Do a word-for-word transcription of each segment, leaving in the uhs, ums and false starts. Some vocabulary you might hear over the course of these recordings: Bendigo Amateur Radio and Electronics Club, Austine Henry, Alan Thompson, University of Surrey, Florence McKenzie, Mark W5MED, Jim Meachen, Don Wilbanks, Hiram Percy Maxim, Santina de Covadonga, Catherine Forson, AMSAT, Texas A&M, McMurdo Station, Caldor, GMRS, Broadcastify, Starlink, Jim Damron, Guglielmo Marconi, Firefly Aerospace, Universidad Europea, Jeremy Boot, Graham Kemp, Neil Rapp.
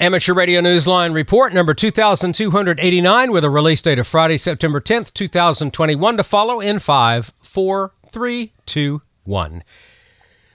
Amateur Radio Newsline Report number two thousand two hundred eighty-nine with a release date of Friday, September tenth, two thousand twenty-one to follow in five, four, three, two, one.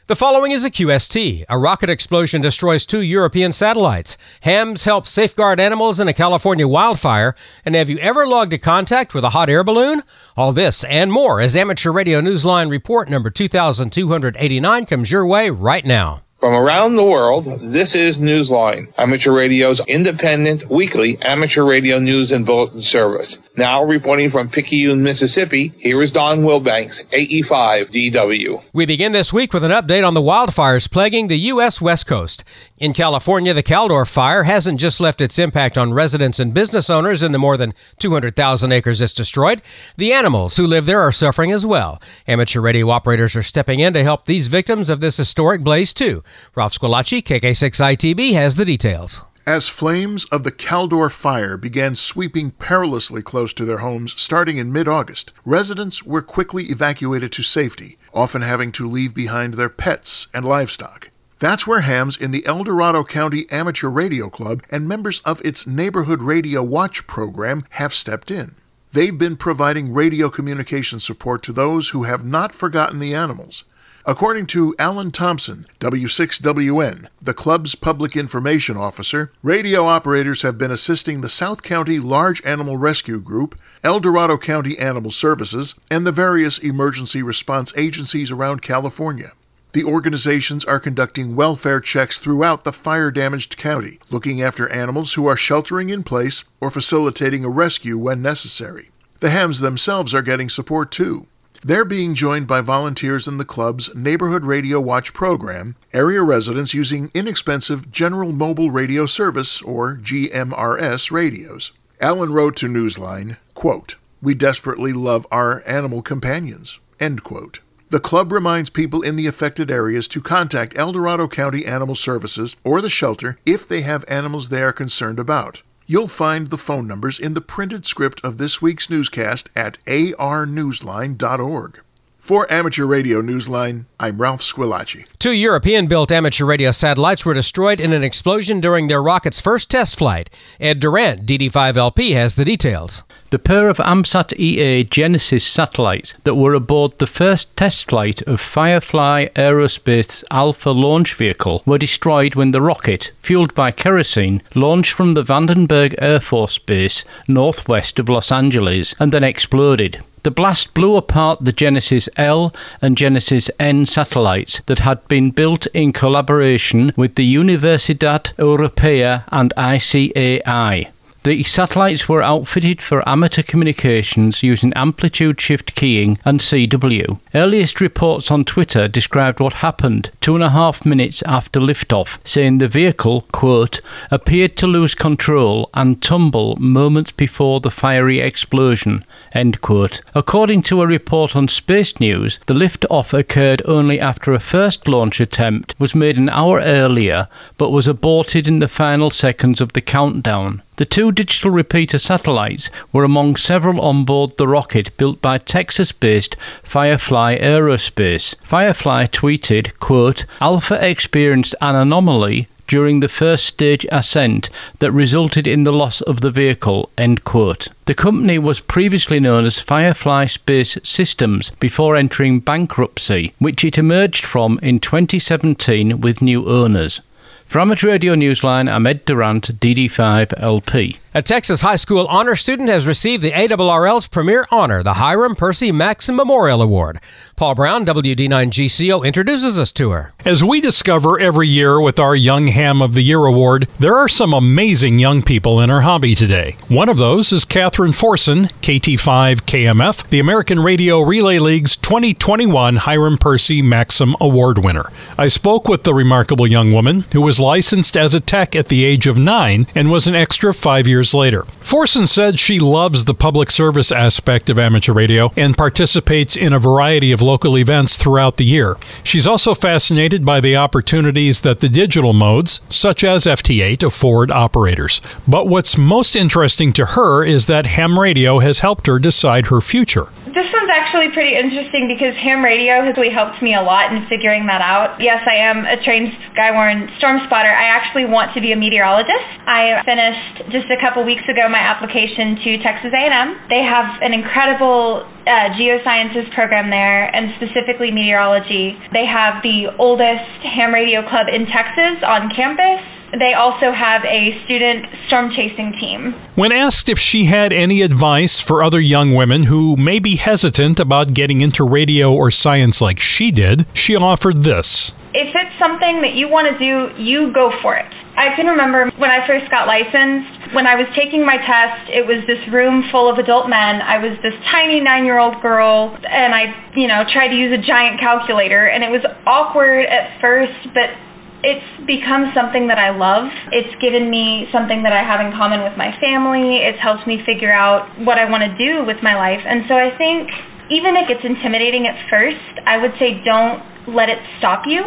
The following is a Q S T. A rocket explosion destroys two European satellites. Hams help safeguard animals in a California wildfire. And have you ever logged a contact with a hot air balloon? All this and more as Amateur Radio Newsline Report number two thousand two hundred eighty-nine comes your way right now. From around the world, this is Newsline, Amateur Radio's independent, weekly amateur radio news and bulletin service. Now reporting from Picayune, Mississippi, here is Don Wilbanks, A E five D W. We begin this week with an update on the wildfires plaguing the U S West Coast. In California, the Caldor Fire hasn't just left its impact on residents and business owners in the more than two hundred thousand acres it's destroyed. The animals who live there are suffering as well. Amateur radio operators are stepping in to help these victims of this historic blaze, too. Ralph Squillaci, K K six I T B, has the details. As flames of the Caldor Fire began sweeping perilously close to their homes starting in mid-August, residents were quickly evacuated to safety, often having to leave behind their pets and livestock. That's where hams in the El Dorado County Amateur Radio Club and members of its Neighborhood Radio Watch program have stepped in. They've been providing radio communication support to those who have not forgotten the animals. According to Alan Thompson, W six W N, the club's public information officer, radio operators have been assisting the South County Large Animal Rescue Group, El Dorado County Animal Services, and the various emergency response agencies around California. The organizations are conducting welfare checks throughout the fire-damaged county, looking after animals who are sheltering in place or facilitating a rescue when necessary. The hams themselves are getting support, too. They're being joined by volunteers in the club's Neighborhood Radio Watch program, area residents using inexpensive General Mobile Radio Service, or G M R S, radios. Alan wrote to Newsline, quote, "We desperately love our animal companions," end quote. The club reminds people in the affected areas to contact El Dorado County Animal Services or the shelter if they have animals they are concerned about. You'll find the phone numbers in the printed script of this week's newscast at A R newsline dot org. For Amateur Radio Newsline, I'm Ralph Squillaci. Two European-built amateur radio satellites were destroyed in an explosion during their rocket's first test flight. Ed Durant, D D five L P, has the details. The pair of AMSAT E A Genesis satellites that were aboard the first test flight of Firefly Aerospace's Alpha launch vehicle were destroyed when the rocket, fueled by kerosene, launched from the Vandenberg Air Force Base northwest of Los Angeles and then exploded. The blast blew apart the Genesis L and Genesis N satellites that had been built in collaboration with the Universidad Europea and I C A I. The satellites were outfitted for amateur communications using amplitude shift keying and C W. Earliest reports on Twitter described what happened two and a half minutes after liftoff, saying the vehicle, quote, "appeared to lose control and tumble moments before the fiery explosion," end quote. According to a report on Space News, the liftoff occurred only after a first launch attempt was made an hour earlier, but was aborted in the final seconds of the countdown. The two digital repeater satellites were among several on board the rocket built by Texas-based Firefly Aerospace. Firefly tweeted, quote, "Alpha experienced an anomaly during the first stage ascent that resulted in the loss of the vehicle," end quote. The company was previously known as Firefly Space Systems before entering bankruptcy, which it emerged from in twenty seventeen with new owners. For Amateur Radio Newsline, I'm Ed Durant, D D five L P. A Texas high school honor student has received the A R R L's premier honor, the Hiram Percy Maxim Memorial Award. Paul Brown, W D nine G C O, introduces us to her. As we discover every year with our Young Ham of the Year Award, there are some amazing young people in our hobby today. One of those is Catherine Forson, K T five K M F, the American Radio Relay League's twenty twenty-one Hiram Percy Maxim Award winner. I spoke with the remarkable young woman who was licensed as a tech at the age of nine and was an extra five years later. Forson said she loves the public service aspect of amateur radio and participates in a variety of local events throughout the year. She's also fascinated by the opportunities that the digital modes, such as F T eight, afford operators. But what's most interesting to her is that ham radio has helped her decide her future. This one's actually been pretty interesting because ham radio has really helped me a lot in figuring that out. Yes, I am a trained skywarn storm spotter. I actually want to be a meteorologist. I finished just a couple weeks ago my application to Texas A and M. They have an incredible Uh, geosciences program there, and specifically meteorology. They have the oldest ham radio club in Texas on campus. They also have a student storm chasing team. When asked if she had any advice for other young women who may be hesitant about getting into radio or science like she did, she offered this. If it's something that you want to do, you go for it. I can remember when I first got licensed, when I was taking my test, it was this room full of adult men. I was this tiny nine-year-old girl, and I, you know, tried to use a giant calculator, and it was awkward at first, but it's become something that I love. It's given me something that I have in common with my family. It's helped me figure out what I want to do with my life. And so I think even if it's intimidating at first, I would say don't let it stop you.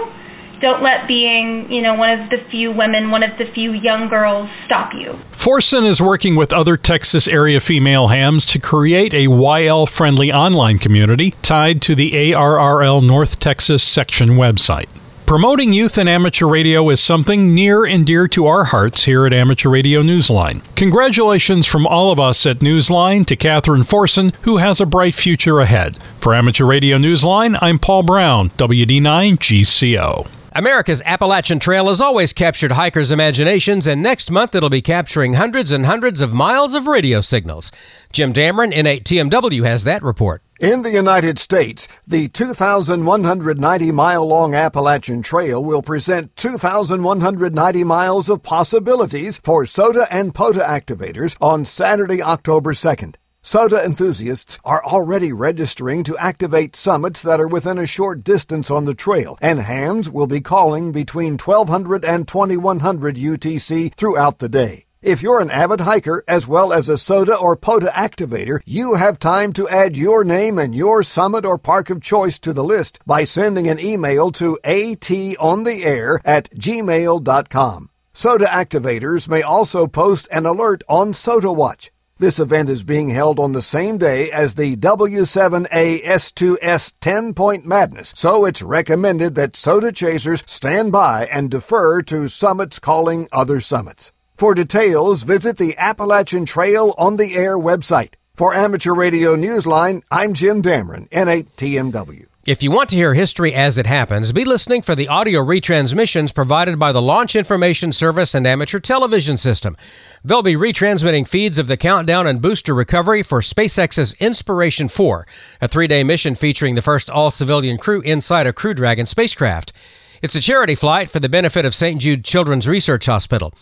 Don't let being, you know, one of the few women, one of the few young girls stop you. Forson is working with other Texas area female hams to create a Y L-friendly online community tied to the A R R L North Texas section website. Promoting youth and amateur radio is something near and dear to our hearts here at Amateur Radio Newsline. Congratulations from all of us at Newsline to Catherine Forson, who has a bright future ahead. For Amateur Radio Newsline, I'm Paul Brown, W D nine G C O. America's Appalachian Trail has always captured hikers' imaginations, and next month it'll be capturing hundreds and hundreds of miles of radio signals. Jim Damron, N eight T M W, has that report. In the United States, the two thousand one hundred ninety mile long Appalachian Trail will present two thousand one hundred ninety miles of possibilities for SOTA and POTA activators on Saturday, October second. SOTA enthusiasts are already registering to activate summits that are within a short distance on the trail, and hams will be calling between twelve hundred and twenty-one hundred U T C throughout the day. If you're an avid hiker, as well as a SOTA or POTA activator, you have time to add your name and your summit or park of choice to the list by sending an email to atontheair at gmail dot com. SOTA activators may also post an alert on SOTA Watch. This event is being held on the same day as the W seven A S two S ten-point madness, so it's recommended that SOTA chasers stand by and defer to summits calling other summits. For details, visit the Appalachian Trail on the Air website. For Amateur Radio Newsline, I'm Jim Damron, N eight T M W. If you want to hear history as it happens, be listening for the audio retransmissions provided by the Launch Information Service and Amateur Television System. They'll be retransmitting feeds of the countdown and booster recovery for SpaceX's Inspiration four, a three-day mission featuring the first all-civilian crew inside a Crew Dragon spacecraft. It's a charity flight for the benefit of Saint Jude Children's Research Hospital.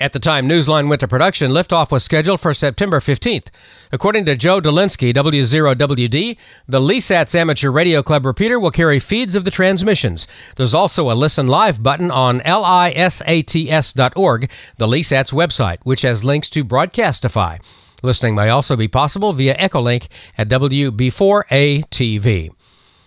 At the time Newsline went to production, liftoff was scheduled for September fifteenth. According to Joe Dolinsky, W zero W D, the LeSat's Amateur Radio Club repeater will carry feeds of the transmissions. There's also a Listen Live button on L I S A T S dot org, the LeSat's website, which has links to Broadcastify. Listening may also be possible via Echolink at W B four A T V.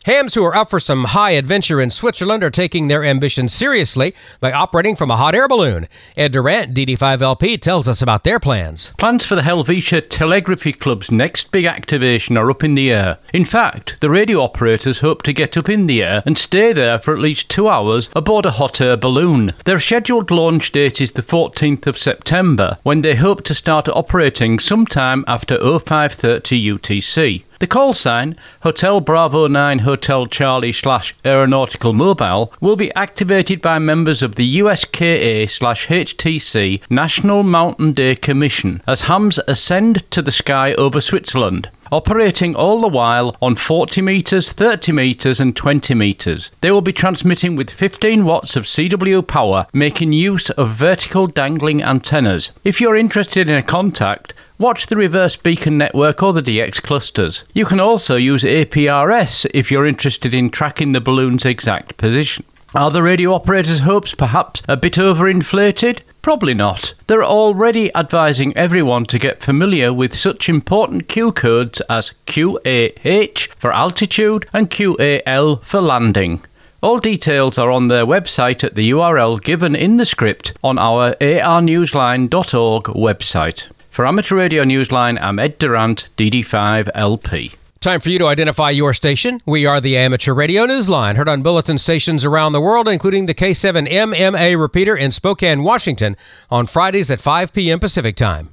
Hams who are up for some high adventure in Switzerland are taking their ambitions seriously by operating from a hot air balloon. Ed Durant, D D five L P, tells us about their plans. Plans for the Helvetia Telegraphy Club's next big activation are up in the air. In fact, the radio operators hope to get up in the air and stay there for at least two hours aboard a hot air balloon. Their scheduled launch date is the fourteenth of September, when they hope to start operating sometime after oh five thirty U T C. The call sign, Hotel Bravo nine Hotel Charlie slash Aeronautical Mobile, will be activated by members of the U S K A slash H T C National Mountain Day Commission as hams ascend to the sky over Switzerland, operating all the while on forty metres, thirty metres and twenty metres. They will be transmitting with fifteen watts of C W power, making use of vertical dangling antennas. If you're interested in a contact, watch the Reverse Beacon Network or the D X clusters. You can also use A P R S if you're interested in tracking the balloon's exact position. Are the radio operators' hopes perhaps a bit overinflated? Probably not. They're already advising everyone to get familiar with such important Q codes as Q A H for altitude and Q A L for landing. All details are on their website at the U R L given in the script on our A R newsline dot org website. For Amateur Radio Newsline, I'm Ed Durant, D D five L P. Time for you to identify your station. We are the Amateur Radio Newsline, heard on bulletin stations around the world, including the K seven M M A repeater in Spokane, Washington, on Fridays at five p.m. Pacific Time.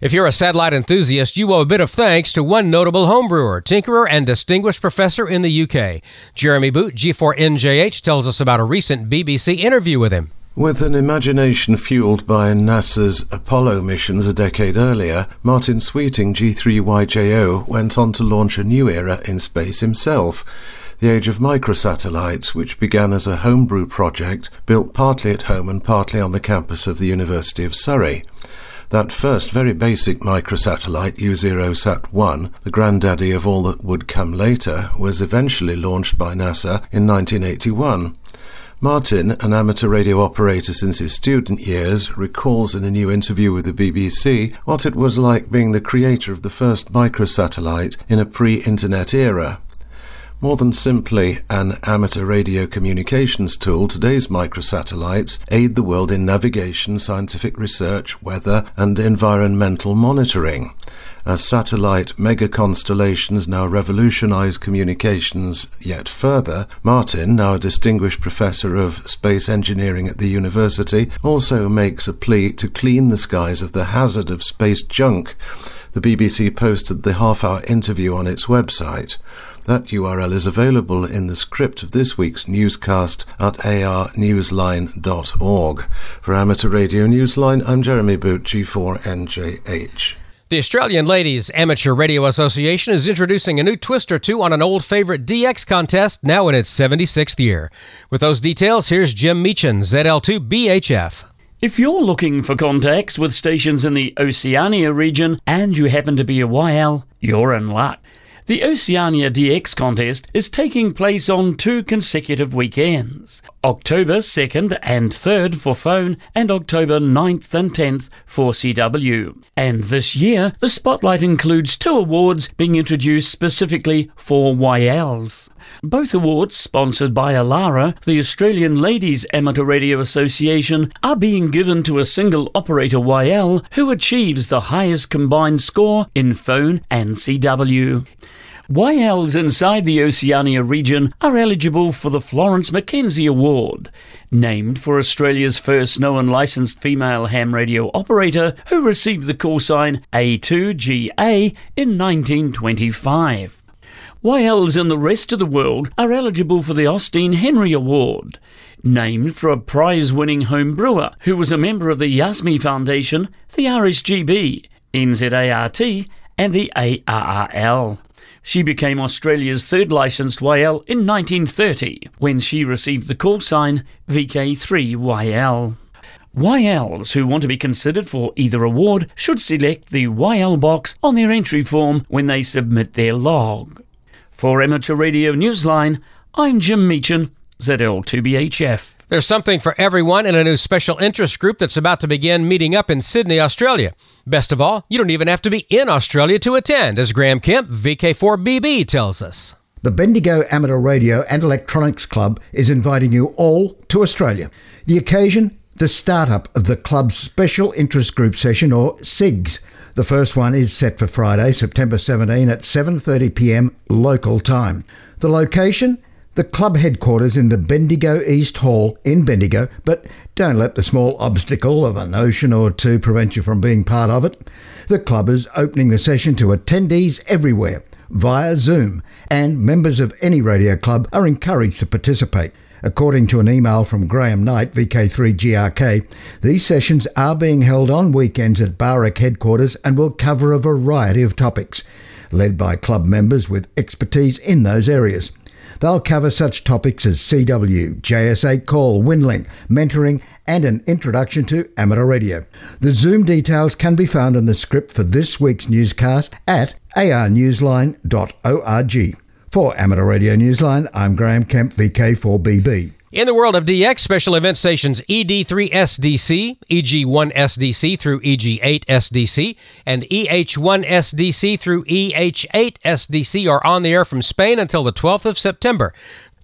If you're a satellite enthusiast, you owe a bit of thanks to one notable homebrewer, tinkerer, and distinguished professor in the U K. Jeremy Boot, G four N J H, tells us about a recent B B C interview with him. With an imagination fueled by NASA's Apollo missions a decade earlier, Martin Sweeting, G three Y J O, went on to launch a new era in space himself. The age of microsatellites, which began as a homebrew project, built partly at home and partly on the campus of the University of Surrey. That first very basic microsatellite, U zero sat one, the granddaddy of all that would come later, was eventually launched by NASA in nineteen eighty-one. Martin, an amateur radio operator since his student years, recalls in a new interview with the B B C what it was like being the creator of the first microsatellite in a pre-internet era. More than simply an amateur radio communications tool, today's microsatellites aid the world in navigation, scientific research, weather, and environmental monitoring. As satellite mega-constellations now revolutionise communications yet further, Martin, now a distinguished professor of space engineering at the university, also makes a plea to clean the skies of the hazard of space junk. The B B C posted the half-hour interview on its website. That U R L is available in the script of this week's newscast at a r newsline dot org. For Amateur Radio Newsline, I'm Jeremy Boot, G four N J H. The Australian Ladies Amateur Radio Association is introducing a new twist or two on an old favorite D X contest, now in its seventy-sixth year. With those details, here's Jim Meachen, Z L two B H F. If you're looking for contacts with stations in the Oceania region and you happen to be a Y L, you're in luck. The Oceania D X contest is taking place on two consecutive weekends, October second and third for phone and October ninth and tenth for C W. And this year, the spotlight includes two awards being introduced specifically for Y Ls. Both awards, sponsored by ALARA, the Australian Ladies Amateur Radio Association, are being given to a single operator Y L who achieves the highest combined score in phone and C W. Y Ls inside the Oceania region are eligible for the Florence McKenzie Award, named for Australia's first known licensed female ham radio operator who received the call sign A two G A in nineteen twenty-five. Y Ls in the rest of the world are eligible for the Austine Henry Award, named for a prize-winning home brewer who was a member of the Yasme Foundation, the R S G B, N Z A R T and the A R R L. She became Australia's third licensed Y L in nineteen thirty when she received the call sign V K three Y L. Y Ls who want to be considered for either award should select the Y L box on their entry form when they submit their log. For Amateur Radio Newsline, I'm Jim Meachen, Z L two B H F. There's something for everyone in a new special interest group that's about to begin meeting up in Sydney, Australia. Best of all, you don't even have to be in Australia to attend, as Graham Kemp, V K four B B, tells us. The Bendigo Amateur Radio and Electronics Club is inviting you all to Australia. The occasion, the start-up of the club's Special Interest Group Session, or S I Gs. The first one is set for Friday, September seventeenth at seven thirty p.m. local time. The location? The club headquarters in the Bendigo East Hall in Bendigo, but don't let the small obstacle of an ocean or two prevent you from being part of it. The club is opening the session to attendees everywhere via Zoom, and members of any radio club are encouraged to participate. According to an email from Graham Knight, V K three G R K, these sessions are being held on weekends at Barak headquarters and will cover a variety of topics, led by club members with expertise in those areas. They'll cover such topics as C W, J S A call, WinLink, mentoring, and an introduction to amateur radio. The Zoom details can be found in the script for this week's newscast at a r newsline dot org. For Amateur Radio Newsline, I'm Graham Kemp, V K four B B. In the world of D X, special event stations E D three S D C, E G one S D C through E G eight S D C, and E H one S D C through E H eight S D C are on the air from Spain until the twelfth of September.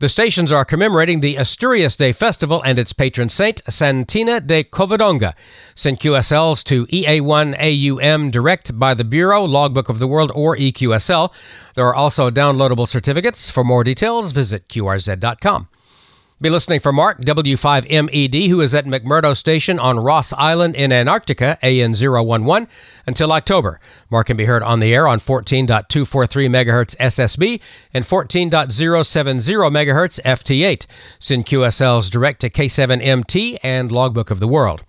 The stations are commemorating the Asturias Day Festival and its patron saint, Santina de Covadonga. Send Q S Ls to E A one A U M direct by the Bureau, Logbook of the World, or E Q S L. There are also downloadable certificates. For more details, visit Q R Z dot com. Be listening for Mark W five M E D, who is at McMurdo Station on Ross Island in Antarctica, A N zero one one, until October. Mark can be heard on the air on fourteen point two four three megahertz S S B and fourteen point zero seven zero megahertz F T eight. Send Q S Ls direct to K seven M T and Logbook of the World.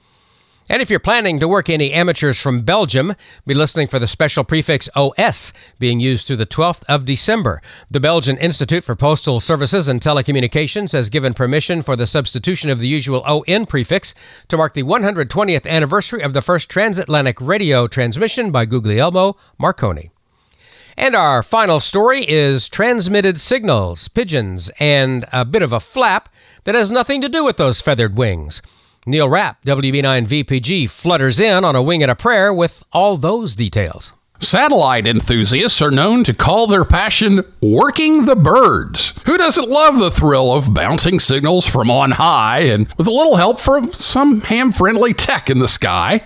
And if you're planning to work any amateurs from Belgium, be listening for the special prefix O S being used through the twelfth of December. The Belgian Institute for Postal Services and Telecommunications has given permission for the substitution of the usual O N prefix to mark the one hundred twentieth anniversary of the first transatlantic radio transmission by Guglielmo Marconi. And our final story is transmitted signals, pigeons, and a bit of a flap that has nothing to do with those feathered wings. Neil Rapp, W B nine V P G, flutters in on a wing and a prayer with all those details. Satellite enthusiasts are known to call their passion working the birds. Who doesn't love the thrill of bouncing signals from on high and with a little help from some ham-friendly tech in the sky?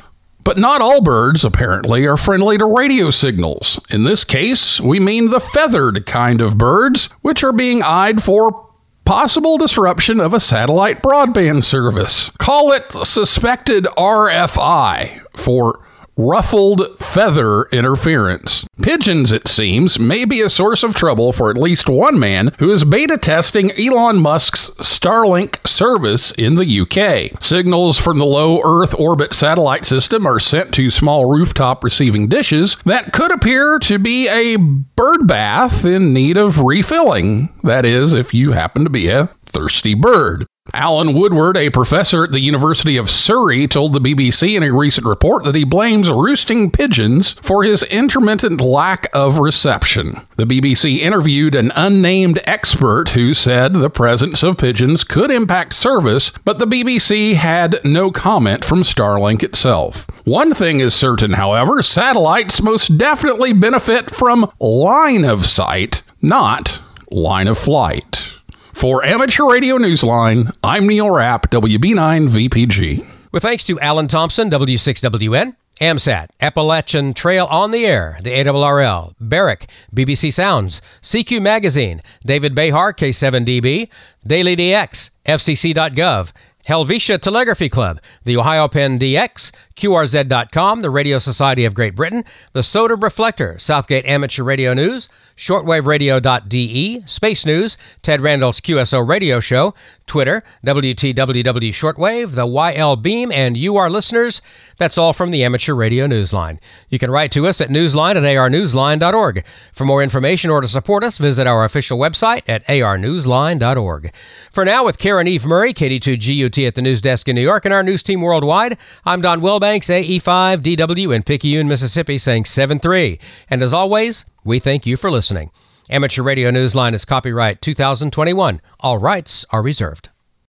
But not all birds, apparently, are friendly to radio signals. In this case, we mean the feathered kind of birds, which are being eyed for possible disruption of a satellite broadband service. Call it suspected R F I for ruffled feather interference. Pigeons, it seems, may be a source of trouble for at least one man who is beta testing Elon Musk's Starlink service in the U K. Signals from the low Earth orbit satellite system are sent to small rooftop receiving dishes that could appear to be a bird bath in need of refilling. That is, if you happen to be a thirsty bird. Alan Woodward, a professor at the University of Surrey, told the B B C in a recent report that he blames roosting pigeons for his intermittent lack of reception. The B B C interviewed an unnamed expert who said the presence of pigeons could impact service, but the B B C had no comment from Starlink itself. One thing is certain, however, satellites most definitely benefit from line of sight, not line of flight. For Amateur Radio Newsline, I'm Neil Rapp, W B nine V P G. With thanks to Alan Thompson, W six W N, AMSAT, Appalachian Trail on the Air, the A R R L, Barrick, B B C Sounds, C Q Magazine, David Behar, K seven D B, Daily D X, F C C dot gov, Helvetia Telegraphy Club, the Ohio Pen D X, Q R Z dot com, the Radio Society of Great Britain, the Soda Reflector, Southgate Amateur Radio News, shortwaveradio.de, Space News, Ted Randall's Q S O Radio Show, Twitter, W T W W Shortwave, the Y L Beam, and you, our listeners. That's all from the Amateur Radio Newsline. You can write to us at newsline at A R newsline dot org. For more information or to support us, visit our official website at A R newsline dot org. For now, with Karen Eve Murray, K D two G U T at the news desk in New York, and our news team worldwide, I'm Don Wilbanks, A E five D W in Picayune, Mississippi, saying seven three. And as always, we thank you for listening. Amateur Radio Newsline is copyright two thousand twenty-one. All rights are reserved.